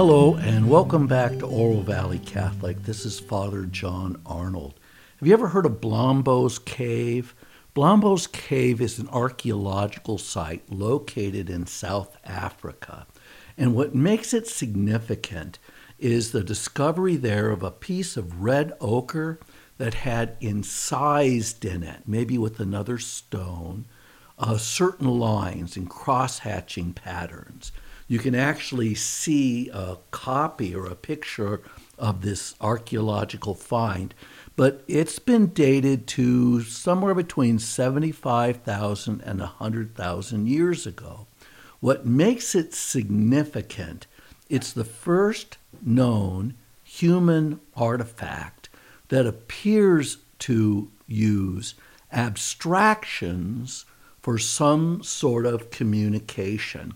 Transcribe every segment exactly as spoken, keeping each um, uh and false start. Hello and welcome back to Oro Valley Catholic. This is Father John Arnold. Have you ever heard of Blombos Cave? Blombos Cave is an archaeological site located in South Africa. And what makes it significant is the discovery there of a piece of red ochre that had incised in it, maybe with another stone, uh, certain lines and cross-hatching patterns. You can actually see a copy or a picture of this archaeological find, but it's been dated to somewhere between seventy-five thousand and one hundred thousand years ago. What makes it significant, it's the first known human artifact that appears to use abstractions for some sort of communication.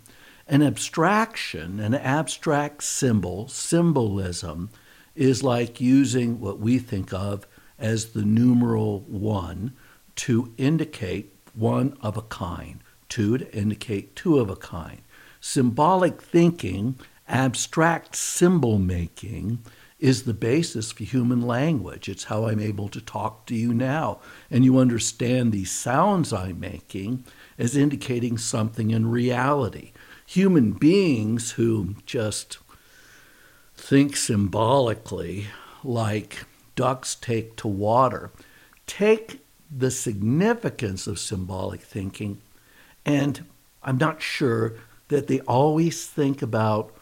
An abstraction, an abstract symbol, symbolism, is like using what we think of as the numeral one to indicate one of a kind, two to indicate two of a kind. Symbolic thinking, abstract symbol making, is the basis for human language. It's how I'm able to talk to you now. And you understand these sounds I'm making as indicating something in reality. Human beings who just think symbolically, like ducks take to water, take the significance of symbolic thinking, and I'm not sure that they always think about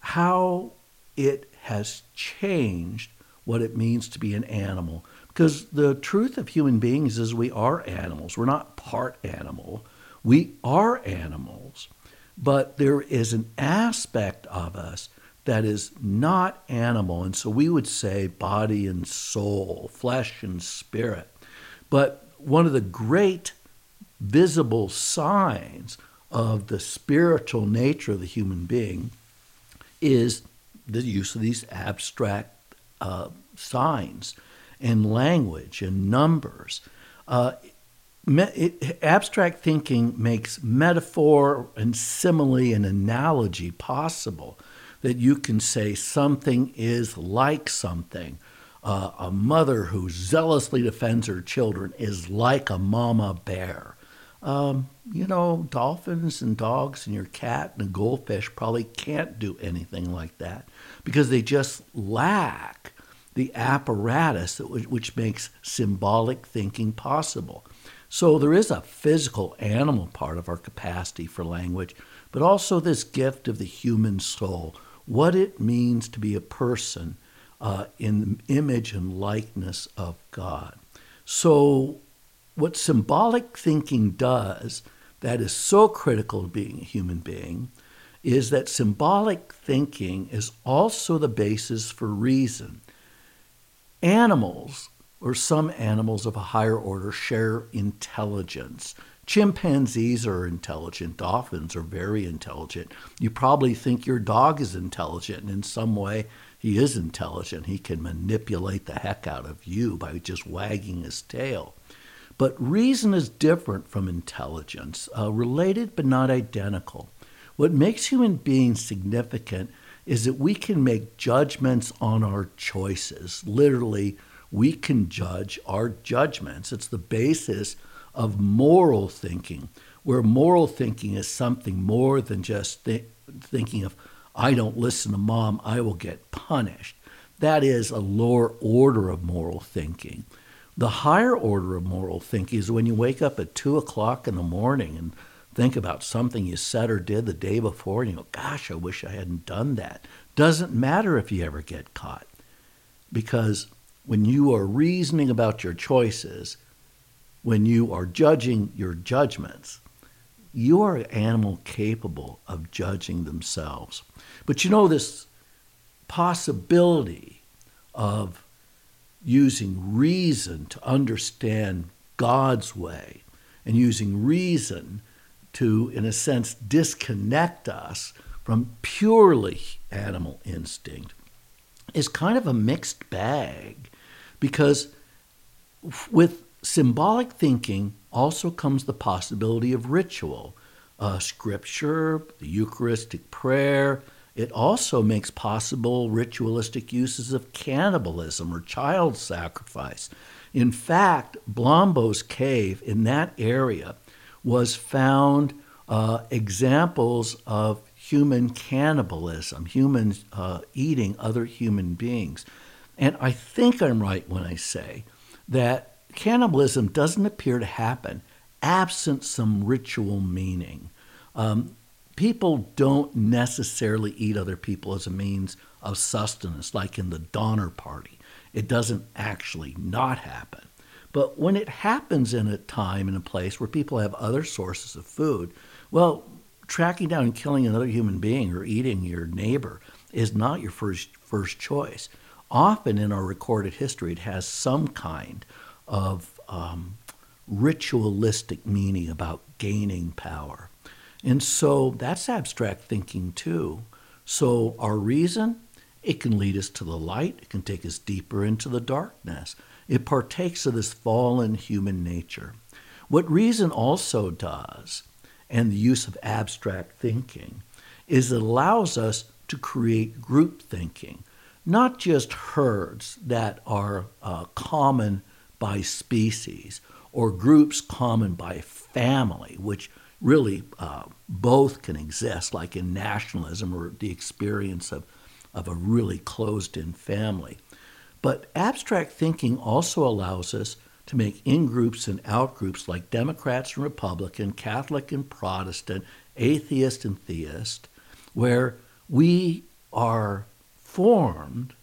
how it has changed what it means to be an animal. Because the truth of human beings is we are animals. We're not part animal. We are animals. But there is an aspect of us that is not animal. And so we would say body and soul, flesh and spirit. But one of the great visible signs of the spiritual nature of the human being is the use of these abstract uh, signs and language and numbers. Uh, Me- it, abstract thinking makes metaphor and simile and analogy possible, that you can say something is like something. Uh, a mother who zealously defends her children is like a mama bear. Um, you know, dolphins and dogs and your cat and a goldfish probably can't do anything like that because they just lack the apparatus that w- which makes symbolic thinking possible. So there is a physical animal part of our capacity for language, but also this gift of the human soul, what it means to be a person uh, in the image and likeness of God. So what symbolic thinking does that is so critical to being a human being is that symbolic thinking is also the basis for reason. Animals, or some animals of a higher order, share intelligence. Chimpanzees are intelligent. Dolphins are very intelligent. You probably think your dog is intelligent, and in some way he is intelligent. He can manipulate the heck out of you by just wagging his tail. But reason is different from intelligence, uh, related but not identical. What makes human beings significant is that we can make judgments on our choices, literally. We can judge our judgments. It's the basis of moral thinking, where moral thinking is something more than just th- thinking of, I don't listen to mom, I will get punished. That is a lower order of moral thinking. The higher order of moral thinking is when you wake up at two o'clock in the morning and think about something you said or did the day before, and you go, gosh, I wish I hadn't done that. Doesn't matter if you ever get caught, because when you are reasoning about your choices, when you are judging your judgments, you are an animal capable of judging themselves. But you know, this possibility of using reason to understand God's way and using reason to, in a sense, disconnect us from purely animal instinct is kind of a mixed bag. Because with symbolic thinking also comes the possibility of ritual, uh, scripture, the Eucharistic prayer, It also makes possible ritualistic uses of cannibalism or child sacrifice. In fact, Blombos Cave in that area was found uh, examples of human cannibalism, humans uh, eating other human beings. And I think I'm right when I say that cannibalism doesn't appear to happen absent some ritual meaning. Um, people don't necessarily eat other people as a means of sustenance, like in the Donner Party. It doesn't actually not happen. But when it happens in a time and a place where people have other sources of food, well, tracking down and killing another human being or eating your neighbor is not your first first choice. Often in our recorded history, it has some kind of um, ritualistic meaning about gaining power. And so that's abstract thinking too. So our reason, it can lead us to the light. It can take us deeper into the darkness. It partakes of this fallen human nature. What reason also does, and the use of abstract thinking, is it allows us to create group thinking, not just herds that are uh, common by species or groups common by family, which really uh, both can exist, like in nationalism or the experience of, of a really closed-in family. But abstract thinking also allows us to make in-groups and out-groups like Democrats and Republican, Catholic and Protestant, atheist and theist, where we are formed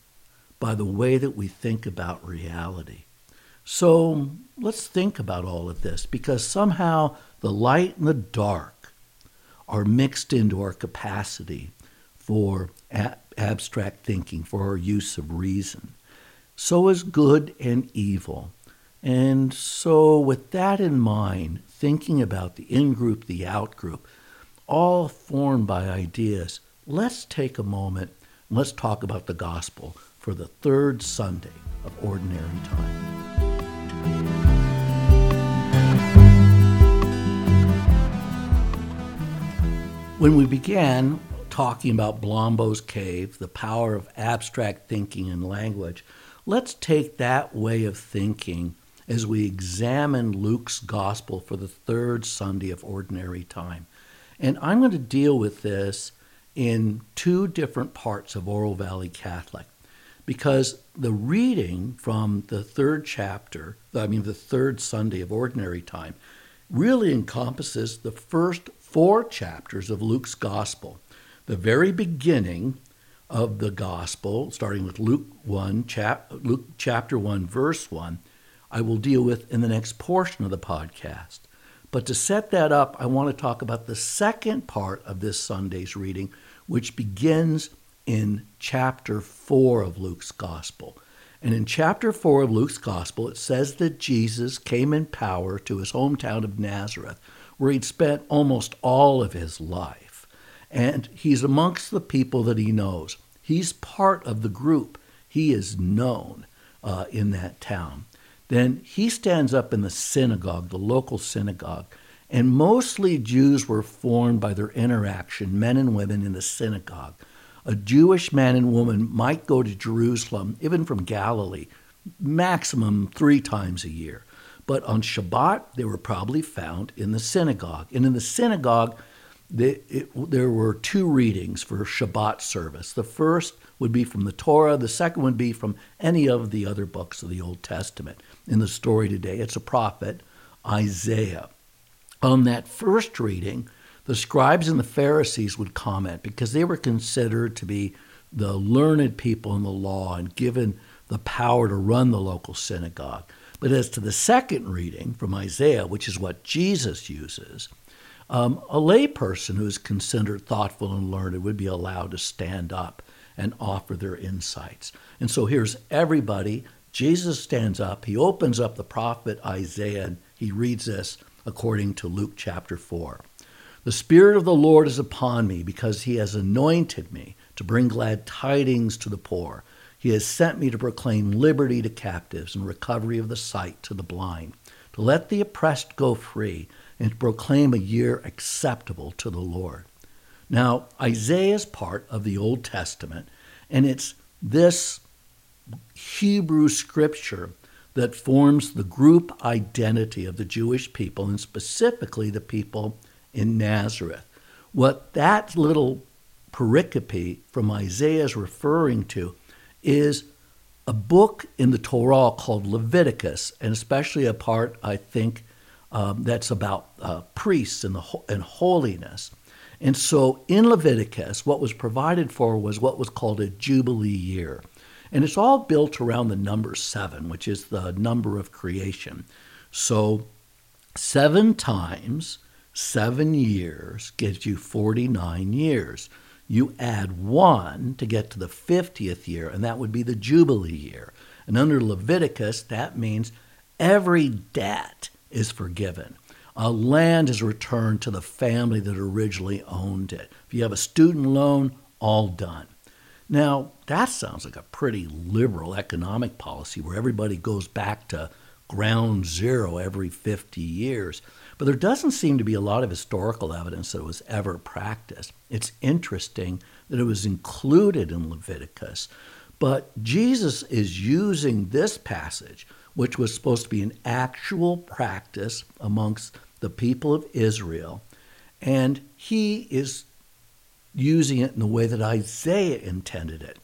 by the way that we think about reality. So let's think about all of this, because somehow the light and the dark are mixed into our capacity for ab- abstract thinking, for our use of reason. So is good and evil. And so with that in mind, thinking about the in-group, the out-group, all formed by ideas, let's take a moment and let's talk about the gospel for the third Sunday of Ordinary Time. When we began talking about Blombos Cave, the power of abstract thinking and language, let's take that way of thinking as we examine Luke's gospel for the third Sunday of Ordinary Time. And I'm going to deal with this in two different parts of Oro Valley Catholic, because the reading from the third chapter, I mean the third Sunday of Ordinary Time, really encompasses the first four chapters of Luke's gospel. The very beginning of the gospel, starting with Luke one, chap- Luke chapter one, verse one, I will deal with in the next portion of the podcast. But to set that up, I want to talk about the second part of this Sunday's reading, which begins in chapter four of Luke's gospel. And in chapter four of Luke's gospel, it says that Jesus came in power to his hometown of Nazareth, where he'd spent almost all of his life. And he's amongst the people that he knows. He's part of the group. He is known uh, in that town. Then he stands up in the synagogue, the local synagogue, and mostly Jews were formed by their interaction, men and women in the synagogue. A Jewish man and woman might go to Jerusalem, even from Galilee, maximum three times a year. But on Shabbat, they were probably found in the synagogue. And in the synagogue, they, it, there were two readings for Shabbat service. The first would be from the Torah. The second would be from any of the other books of the Old Testament. In the story today, it's a prophet, Isaiah. On that first reading, the scribes and the Pharisees would comment, because they were considered to be the learned people in the law and given the power to run the local synagogue. But as to the second reading from Isaiah, which is what Jesus uses, um, a lay person who is considered thoughtful and learned would be allowed to stand up and offer their insights. And so here's everybody. Jesus stands up. He opens up the prophet Isaiah, and he reads this according to Luke chapter four. The Spirit of the Lord is upon me, because he has anointed me to bring glad tidings to the poor. He has sent me to proclaim liberty to captives and recovery of the sight to the blind, to let the oppressed go free, and to proclaim a year acceptable to the Lord. Now, Isaiah is part of the Old Testament, and it's this Hebrew scripture that forms the group identity of the Jewish people, and specifically the people in Nazareth. What that little pericope from Isaiah is referring to is a book in the Torah called Leviticus, and especially a part, I think, um, that's about uh, priests and, the ho- and holiness. And so in Leviticus, what was provided for was what was called a Jubilee year. And it's all built around the number seven, which is the number of creation. So seven times seven years gives you forty-nine years. You add one to get to the fiftieth year, and that would be the Jubilee year. And under Leviticus, that means every debt is forgiven. A land is returned to the family that originally owned it. If you have a student loan, all done. Now, that sounds like a pretty liberal economic policy where everybody goes back to ground zero every fifty years. But there doesn't seem to be a lot of historical evidence that it was ever practiced. It's interesting that it was included in Leviticus. But Jesus is using this passage, which was supposed to be an actual practice amongst the people of Israel, and he is using it in the way that Isaiah intended it,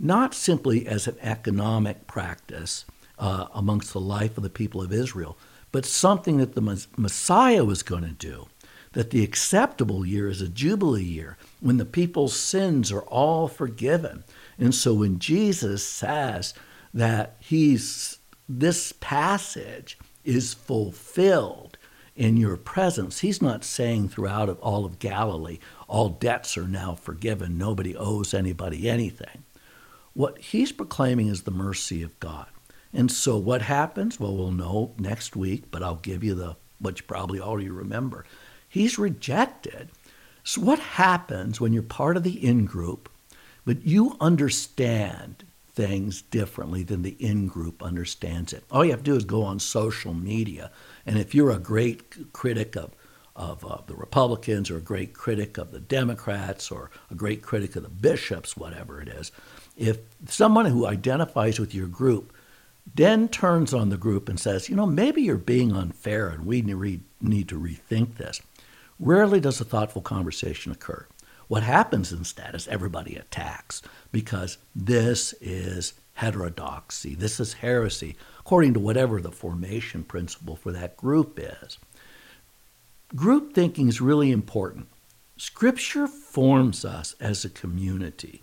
not simply as an economic practice uh, amongst the life of the people of Israel, but something that the Messiah was going to do, that the acceptable year is a Jubilee year, when the people's sins are all forgiven. And so when Jesus says that he's this passage is fulfilled in your presence, he's not saying throughout of all of Galilee, all debts are now forgiven, nobody owes anybody anything. What he's proclaiming is the mercy of God. And so what happens? Well, we'll know next week, but I'll give you the what you probably already remember. He's rejected. So what happens when you're part of the in-group, but you understand things differently than the in-group understands it? All you have to do is go on social media, and if you're a great critic of of uh, the Republicans, or a great critic of the Democrats, or a great critic of the bishops, whatever it is, if someone who identifies with your group then turns on the group and says, you know, maybe you're being unfair and we need to rethink this, rarely does a thoughtful conversation occur. What happens instead is everybody attacks, because this is heterodoxy, this is heresy, according to whatever the formation principle for that group is. Group thinking is really important. Scripture forms us as a community,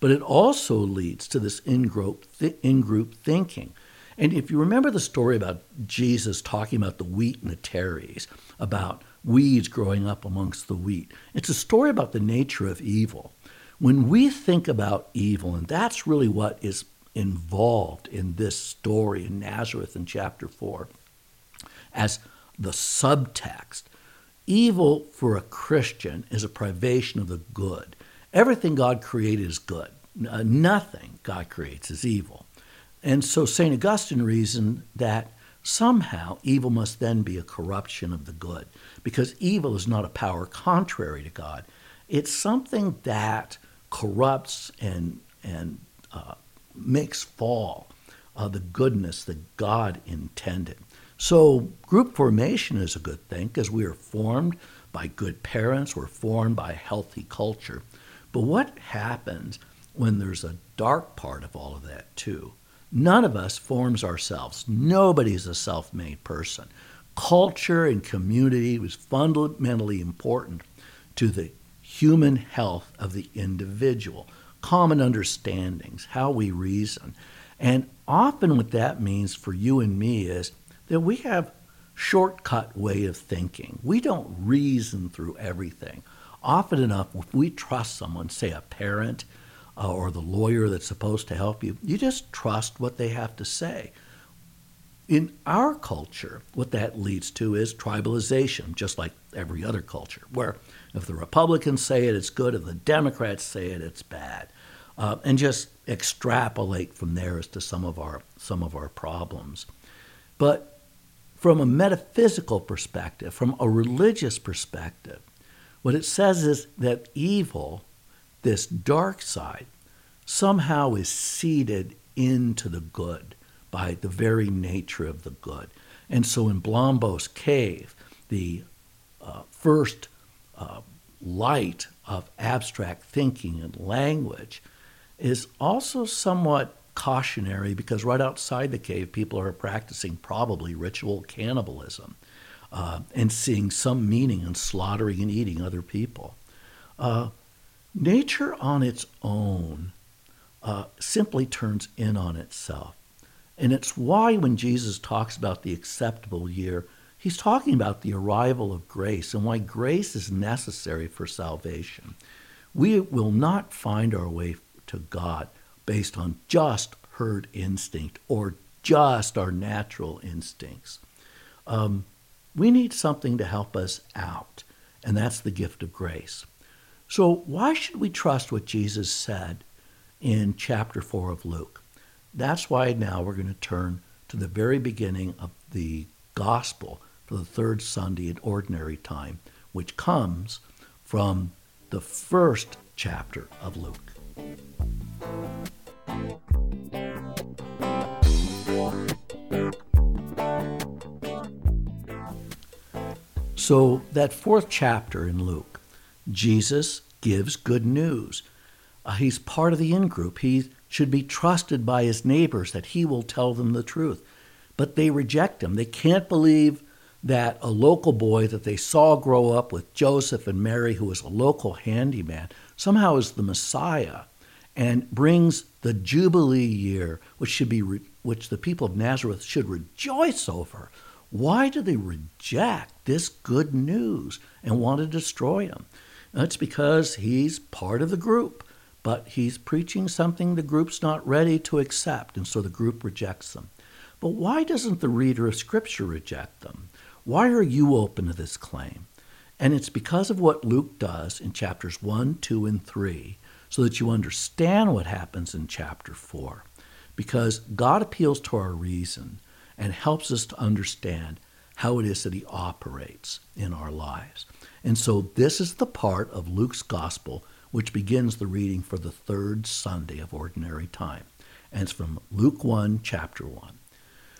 but it also leads to this in-group th- in-group thinking. And if you remember the story about Jesus talking about the wheat and the tares, about weeds growing up amongst the wheat, it's a story about the nature of evil. When we think about evil, and that's really what is involved in this story in Nazareth in chapter four, as the subtext, evil for a Christian is a privation of the good. Everything God created is good. Nothing God creates is evil. And so Saint Augustine reasoned that somehow evil must then be a corruption of the good, because evil is not a power contrary to God. It's something that corrupts and, and uh, makes fall uh, the goodness that God intended. So group formation is a good thing, because we are formed by good parents, we're formed by a healthy culture. But what happens when there's a dark part of all of that too? None of us forms ourselves. Nobody's a self-made person. Culture and community was fundamentally important to the human health of the individual. Common understandings, how we reason. And often what that means for you and me is that we have shortcut way of thinking. We don't reason through everything. Often enough, if we trust someone, say a parent uh, or the lawyer that's supposed to help you, you just trust what they have to say. In our culture, what that leads to is tribalization, just like every other culture, where if the Republicans say it, it's good. If the Democrats say it, it's bad. Uh, and just extrapolate from there as to some of our some of our problems. But from a metaphysical perspective, from a religious perspective, What it says is that evil, this dark side, somehow is seeded into the good by the very nature of the good. And so in Blombos Cave, the uh, first uh, light of abstract thinking and language is also somewhat cautionary, because right outside the cave, people are practicing probably ritual cannibalism uh, and seeing some meaning in slaughtering and eating other people. Uh, nature on its own uh, simply turns in on itself. And it's why when Jesus talks about the acceptable year, he's talking about the arrival of grace and why grace is necessary for salvation. We will not find our way to God based on just herd instinct or just our natural instincts. Um, we need something to help us out, and that's the gift of grace. So why should we trust what Jesus said in chapter four of Luke? That's why now we're going to turn to the very beginning of the gospel for the third Sunday in ordinary time, which comes from the first chapter of Luke. So that fourth chapter in Luke, Jesus gives good news. Uh, he's part of the in-group. He should be trusted by his neighbors that he will tell them the truth. But they reject him. They can't believe that a local boy that they saw grow up with Joseph and Mary, who was a local handyman, somehow is the Messiah and brings the Jubilee year, which should be re- which the people of Nazareth should rejoice over. Why do they reject this good news and want to destroy him? That's because he's part of the group, but he's preaching something the group's not ready to accept, and so the group rejects him. But why doesn't the reader of Scripture reject them? Why are you open to this claim? And it's because of what Luke does in chapters one, two, and three, so that you understand what happens in chapter four. Because God appeals to our reason and helps us to understand how it is that he operates in our lives. And so this is the part of Luke's gospel which begins the reading for the third Sunday of Ordinary Time. And it's from Luke one, chapter one.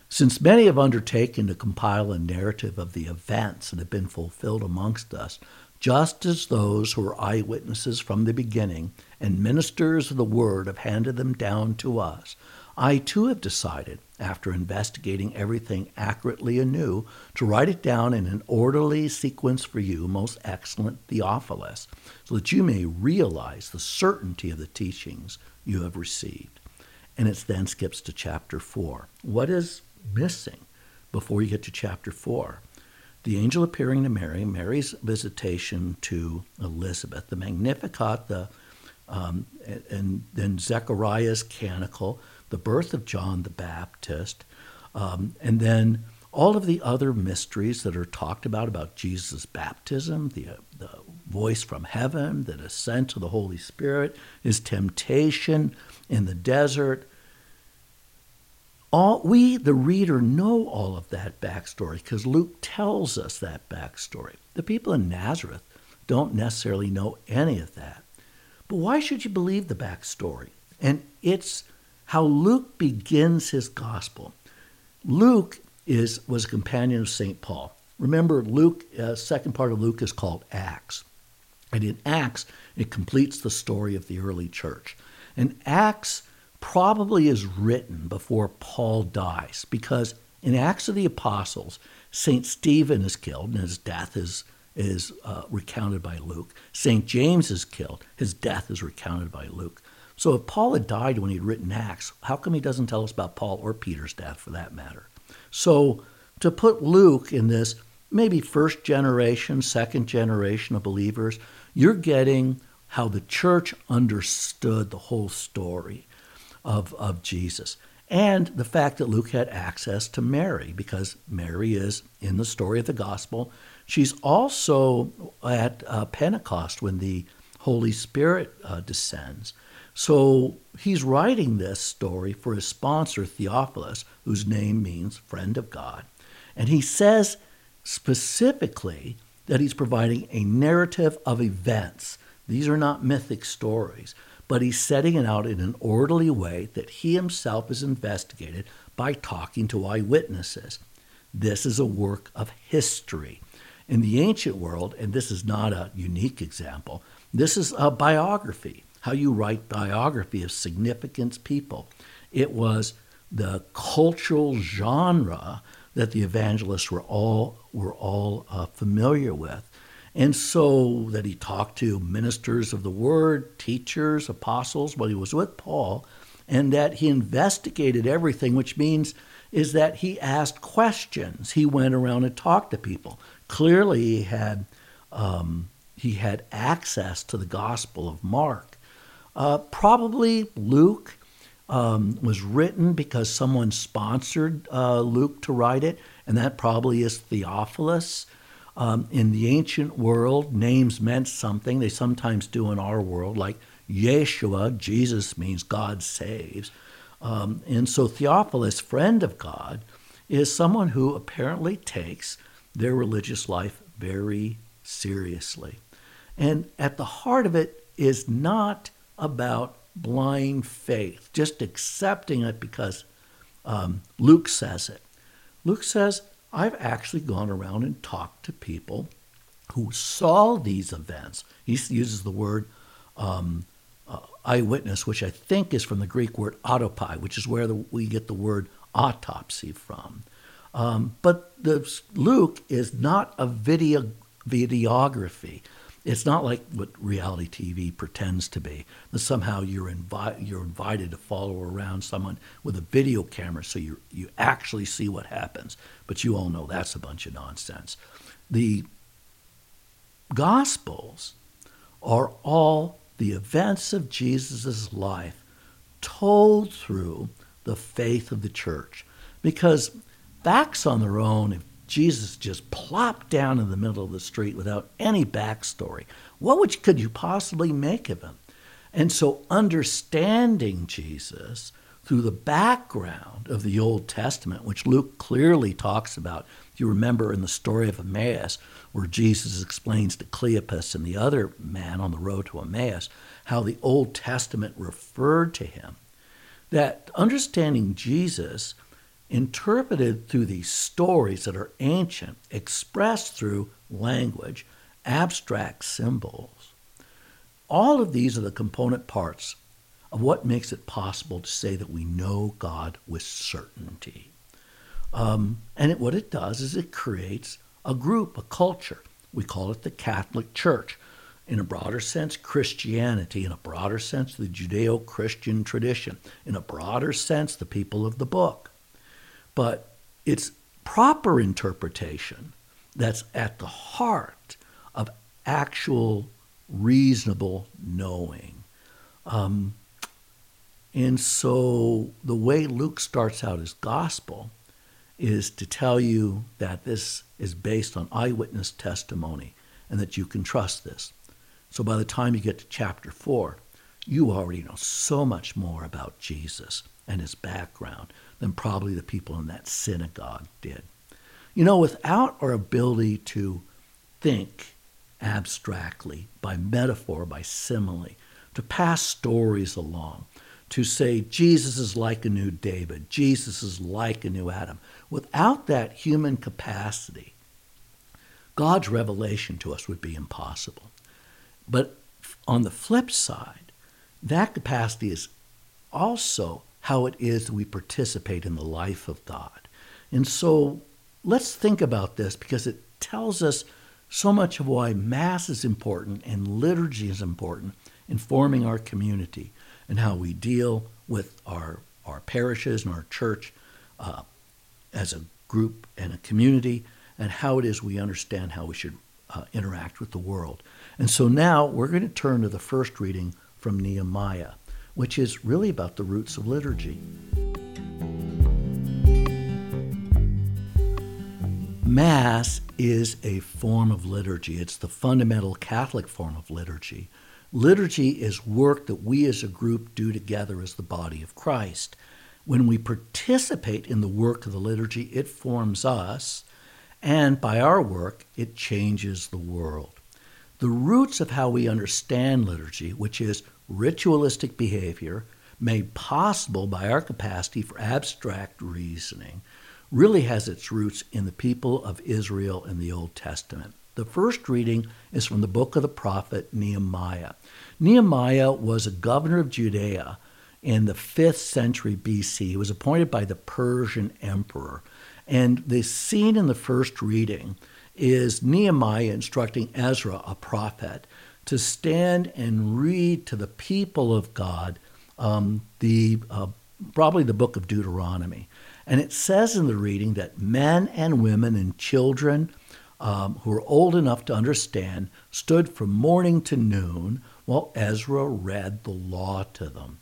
Since many have undertaken to compile a narrative of the events that have been fulfilled amongst us, just as those who were eyewitnesses from the beginning and ministers of the word have handed them down to us, I too have decided, after investigating everything accurately anew, to write it down in an orderly sequence for you, most excellent Theophilus, so that you may realize the certainty of the teachings you have received. And it then skips to chapter four. What is missing before you get to chapter four? The angel appearing to Mary, Mary's visitation to Elizabeth, the Magnificat, the um, and then Zechariah's canticle, the birth of John the Baptist, um, and then all of the other mysteries that are talked about, about Jesus' baptism, the, uh, the voice from heaven, the descent of the Holy Spirit, his temptation in the desert. All, we, the reader, know all of that backstory because Luke tells us that backstory. The people in Nazareth don't necessarily know any of that. But why should you believe the backstory? And it's how Luke begins his gospel. Luke is was a companion of Saint Paul. Remember, Luke, uh, second part of Luke is called Acts. And in Acts, it completes the story of the early church. And Acts probably is written before Paul dies, because in Acts of the Apostles, Saint Stephen is killed, and his death is, is uh, recounted by Luke. Saint James is killed. His death is recounted by Luke. So if Paul had died when he'd written Acts, how come he doesn't tell us about Paul or Peter's death for that matter? So to put Luke in this maybe first generation, second generation of believers, you're getting how the church understood the whole story Of, of Jesus, and the fact that Luke had access to Mary, because Mary is in the story of the gospel. She's also at uh, Pentecost when the Holy Spirit uh, descends. So he's writing this story for his sponsor, Theophilus, whose name means friend of God. And he says specifically that he's providing a narrative of events. These are not mythic stories, but he's setting it out in an orderly way that he himself is investigated by talking to eyewitnesses. This is a work of history. In the ancient world, and this is not a unique example, this is a biography, how you write biography of significant people. It was the cultural genre that the evangelists were all were all uh, familiar with. And so that he talked to ministers of the word, teachers, apostles, while he was with Paul, and that he investigated everything, which means is that he asked questions. He went around and talked to people. Clearly, he had um, he had access to the Gospel of Mark. Uh, probably Luke um, was written because someone sponsored uh, Luke to write it, and that probably is Theophilus. Um, in the ancient world, names meant something. They sometimes do in our world, like Yeshua, Jesus means God saves. Um, and so Theophilus, friend of God, is someone who apparently takes their religious life very seriously. And at the heart of it is not about blind faith, just accepting it because um, Luke says it. Luke says, I've actually gone around and talked to people who saw these events. He uses the word um, uh, eyewitness, which I think is from the Greek word autopsy, which is where the, we get the word autopsy from. Um, but the, Luke is not a video videography. It's not like what reality T V pretends to be, that somehow you're, invi- you're invited to follow around someone with a video camera so you you actually see what happens. But you all know that's a bunch of nonsense. The Gospels are all the events of Jesus' life told through the faith of the church. Because facts on their own, if Jesus just plopped down in the middle of the street without any backstory, what would, could you possibly make of him? And so understanding Jesus through the background of the Old Testament, which Luke clearly talks about, if you remember in the story of Emmaus, where Jesus explains to Cleopas and the other man on the road to Emmaus how the Old Testament referred to him, that understanding Jesus interpreted through these stories that are ancient, expressed through language, abstract symbols. All of these are the component parts of what makes it possible to say that we know God with certainty. Um, and it, what it does is it creates a group, a culture. We call it the Catholic Church. In a broader sense, Christianity. In a broader sense, the Judeo-Christian tradition. In a broader sense, the people of the book. But it's proper interpretation that's at the heart of actual reasonable knowing. Um, and so the way Luke starts out his gospel is to tell you that this is based on eyewitness testimony and that you can trust this. So by the time you get to chapter four, you already know so much more about Jesus and his background than probably the people in that synagogue did. You know, without our ability to think abstractly, by metaphor, by simile, to pass stories along, to say Jesus is like a new David, Jesus is like a new Adam, without that human capacity, God's revelation to us would be impossible. But on the flip side, that capacity is also how it is that we participate in the life of God. And so let's think about this, because it tells us so much of why Mass is important and liturgy is important in forming our community and how we deal with our, our parishes and our church uh, as a group and a community, and how it is we understand how we should uh, interact with the world. And so now we're going to turn to the first reading from Nehemiah, which is really about the roots of liturgy. Mass is a form of liturgy. It's the fundamental Catholic form of liturgy. Liturgy is work that we as a group do together as the body of Christ. When we participate in the work of the liturgy, it forms us, and by our work, it changes the world. The roots of how we understand liturgy, which is ritualistic behavior made possible by our capacity for abstract reasoning, really has its roots in the people of Israel in the Old Testament. The first reading is from the book of the prophet Nehemiah. Nehemiah was a governor of Judea in the fifth century B C. He was appointed by the Persian emperor. And the scene in the first reading is Nehemiah instructing Ezra, a prophet, to stand and read to the people of God um, the uh, probably the book of Deuteronomy. And it says in the reading that men and women and children um, who were old enough to understand stood from morning to noon while Ezra read the law to them.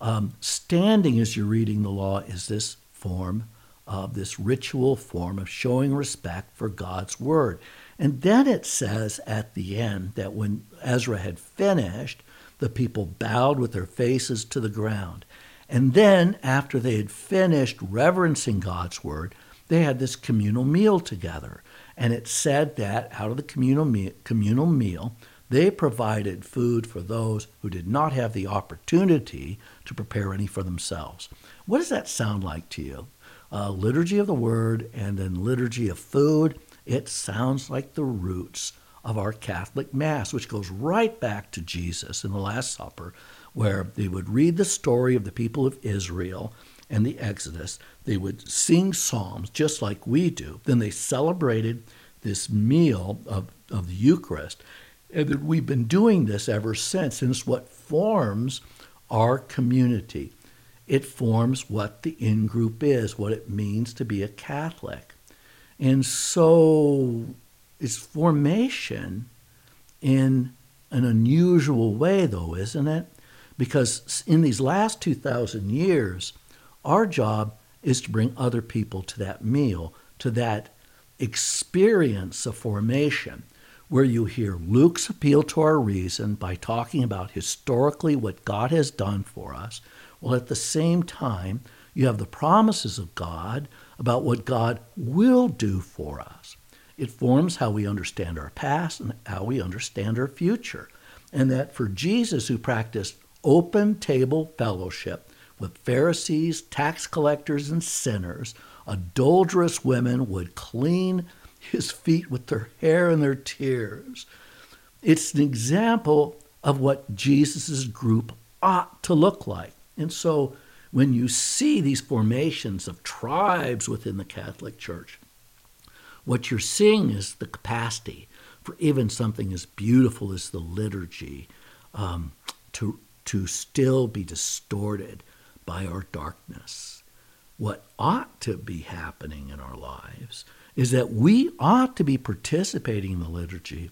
Um, standing as you're reading the law is this form of this ritual form of showing respect for God's word. And then it says at the end that when Ezra had finished, the people bowed with their faces to the ground. And then after they had finished reverencing God's word, they had this communal meal together. And it said that out of the communal meal, communal meal, they provided food for those who did not have the opportunity to prepare any for themselves. What does that sound like to you? Uh, liturgy of the word and then liturgy of food. It sounds like the roots of our Catholic Mass, which goes right back to Jesus in the Last Supper, where they would read the story of the people of Israel and the Exodus. They would sing psalms just like we do. Then they celebrated this meal of, of the Eucharist. And we've been doing this ever since, and it's what forms our community. It forms what the in-group is, what it means to be a Catholic. And so it's formation in an unusual way, though, isn't it? Because in these last two thousand years, our job is to bring other people to that meal, to that experience of formation, where you hear Luke's appeal to our reason by talking about historically what God has done for us, while at the same time you have the promises of God about what God will do for us. It forms how we understand our past and how we understand our future. And that for Jesus, who practiced open table fellowship with Pharisees, tax collectors, and sinners, adulterous women would clean his feet with their hair and their tears. It's an example of what Jesus's group ought to look like. And so when you see these formations of tribes within the Catholic Church, what you're seeing is the capacity for even something as beautiful as the liturgy um, to, to still be distorted by our darkness. What ought to be happening in our lives is that we ought to be participating in the liturgy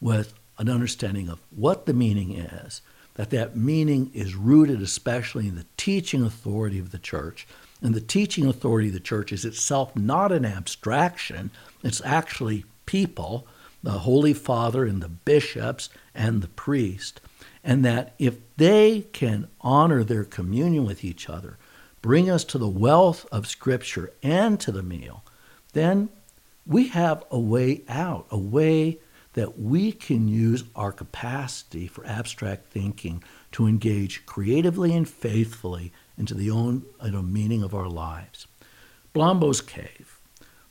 with an understanding of what the meaning is, that that meaning is rooted especially in the teaching authority of the Church. And the teaching authority of the Church is itself not an abstraction. It's actually people, the Holy Father and the bishops and the priest. And that if they can honor their communion with each other, bring us to the wealth of Scripture and to the meal, then we have a way out, a way that we can use our capacity for abstract thinking to engage creatively and faithfully into the own you know, meaning of our lives. Blombos Cave.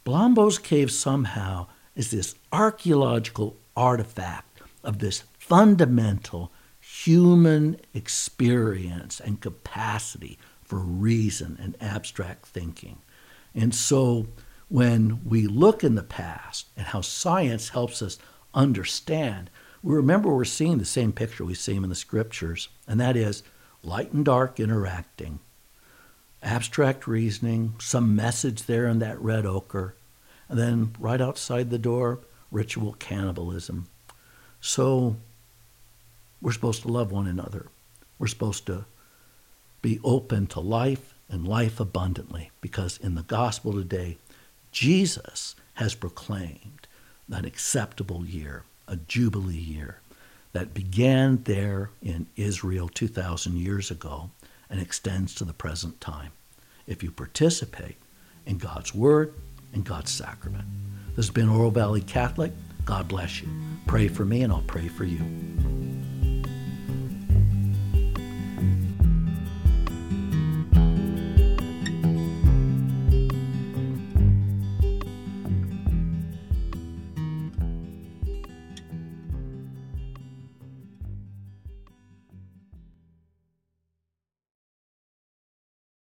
Blombos Cave somehow is this archaeological artifact of this fundamental human experience and capacity for reason and abstract thinking. And so when we look in the past and how science helps us understand, we remember we're seeing the same picture we see in the Scriptures, and that is light and dark interacting, abstract reasoning, some message there in that red ochre, and then right outside the door, ritual cannibalism. So we're supposed to love one another. We're supposed to be open to life and life abundantly, because in the gospel today, Jesus has proclaimed an acceptable year, a jubilee year that began there in Israel two thousand years ago and extends to the present time if you participate in God's word and God's sacrament. This has been Oro Valley Catholic. God bless you. Pray for me and I'll pray for you.